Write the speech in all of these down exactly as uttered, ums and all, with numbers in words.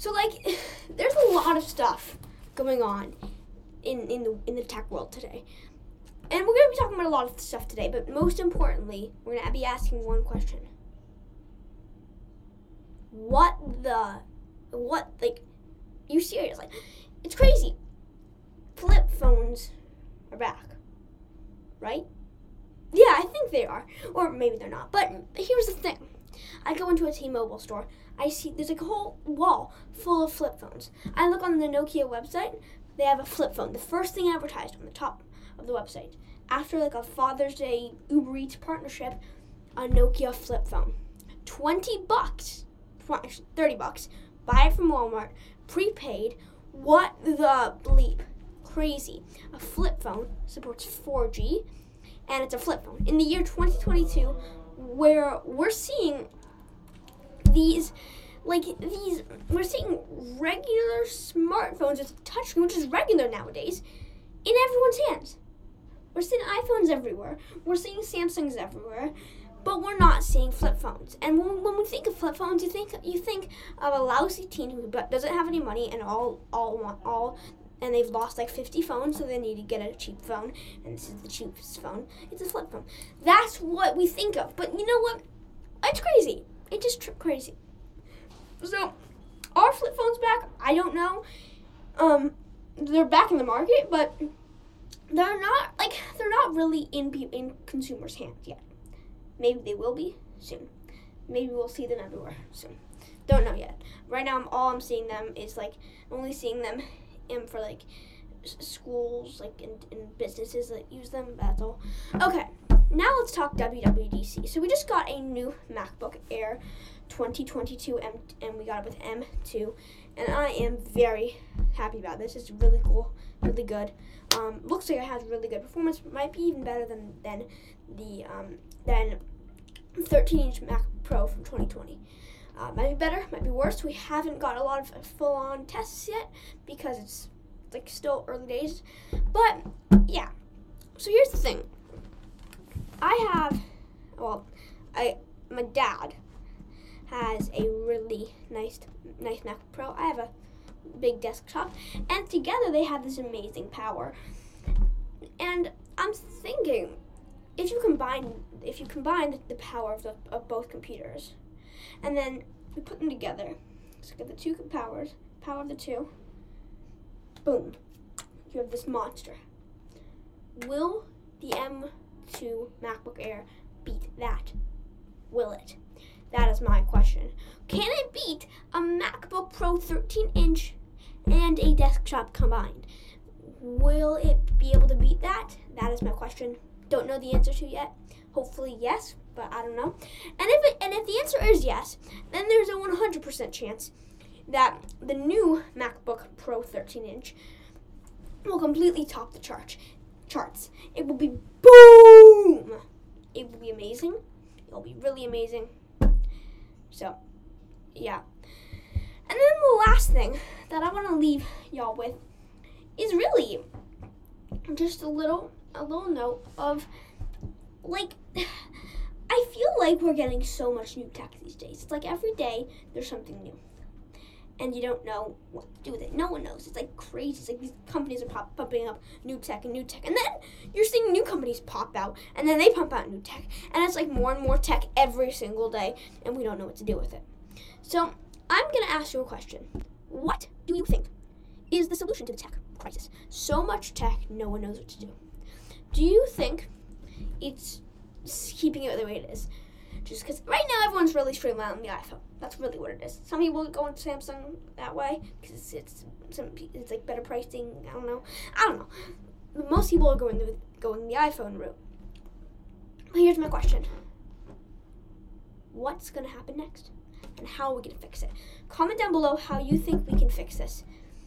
So like, there's a lot of stuff going on in in the in the tech world today, and we're gonna be talking about a lot of stuff today. But most importantly, we're gonna be asking one question: What the, what like, are you serious? Like, it's crazy. Flip phones are back, right? Yeah, I think they are, or maybe they're not. But here's the thing: I go into a T-Mobile store. I see there's like a whole wall full of flip phones. I look on the Nokia website. They have a flip phone. The first thing advertised on the top of the website, after like a Father's Day Uber Eats partnership, a Nokia flip phone, twenty bucks, actually thirty bucks. Buy it from Walmart, prepaid. What the bleep? Crazy. A flip phone supports four G, and it's a flip phone. In the year twenty twenty-two, where we're seeing these, like these, we're seeing regular smartphones with touchscreen, which is regular nowadays, in everyone's hands. We're seeing iPhones everywhere. We're seeing Samsungs everywhere, but we're not seeing flip phones. And when, when we think of flip phones, you think you think of a lousy teen who doesn't have any money and all all want all. And they've lost like fifty phones, so they need to get a cheap phone. And this is the cheapest phone. It's a flip phone. That's what we think of. But you know what? It's crazy. It's just tr- crazy. So, are flip phones back? I don't know. Um, they're back in the market, but they're not like they're not really in pe- in consumers' hands yet. Maybe they will be soon. Maybe we'll see them everywhere soon. Don't know yet. Right now, I'm, all I'm seeing them is like only seeing them. And for like s- schools, like and, and businesses that use them, that's all. Okay, now let's talk W W D C. So we just got a new MacBook Air twenty twenty-two, M- and we got it with M two, and I am very happy about this. It's really cool, really good. Um, looks like it has really good performance. Might be even better than than the um, than thirteen-inch Mac Pro from twenty twenty. Uh, might be better, might be worse. We haven't got a lot of full-on tests yet because it's like still early days. But yeah, so here's the thing. I have, well, I my dad has a really nice, nice Mac Pro. I have a big desktop, and together they have this amazing power. And I'm thinking, if you combine, if you combine the power of the of both computers. And then we put them together. Let's get the two powers, power of the two. Boom. You have this monster. Will the M two MacBook Air beat that? Will it? That is my question. Can it beat a MacBook Pro thirteen-inch and a desktop combined? Will it be able to beat that? That is my question. Don't know the answer to yet. Hopefully, yes, but I don't know. And if it, and if the answer is yes, then there's a one hundred percent chance that the new MacBook Pro thirteen-inch will completely top the chart, charts. It will be boom! It will be amazing. It will be really amazing. So, yeah. And then the last thing that I want to leave y'all with is really just a little, a little note of, like, I feel like we're getting so much new tech these days. It's like every day there's something new, and you don't know what to do with it. No one knows. It's like crazy. It's like these companies are pop- pumping up new tech and new tech, and then you're seeing new companies pop out, and then they pump out new tech, and it's like more and more tech every single day, and we don't know what to do with it. So I'm going to ask you a question. What do you think is the solution to the tech crisis? So much tech, no one knows what to do. Do you think it's keeping it the way it is? Just because right now everyone's really streamlining the iPhone. That's really what it is. Some people go into Samsung that way because it's, it's some it's like better pricing. I don't know. I don't know. Most people are going the going the iPhone route. But here's my question: what's gonna happen next, and how are we gonna fix it? Comment down below how you think we can fix this.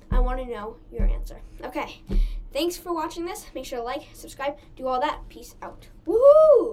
I want to know your answer. Okay. Thanks for watching this. Make sure to like, subscribe, do all that. Peace out. Woohoo!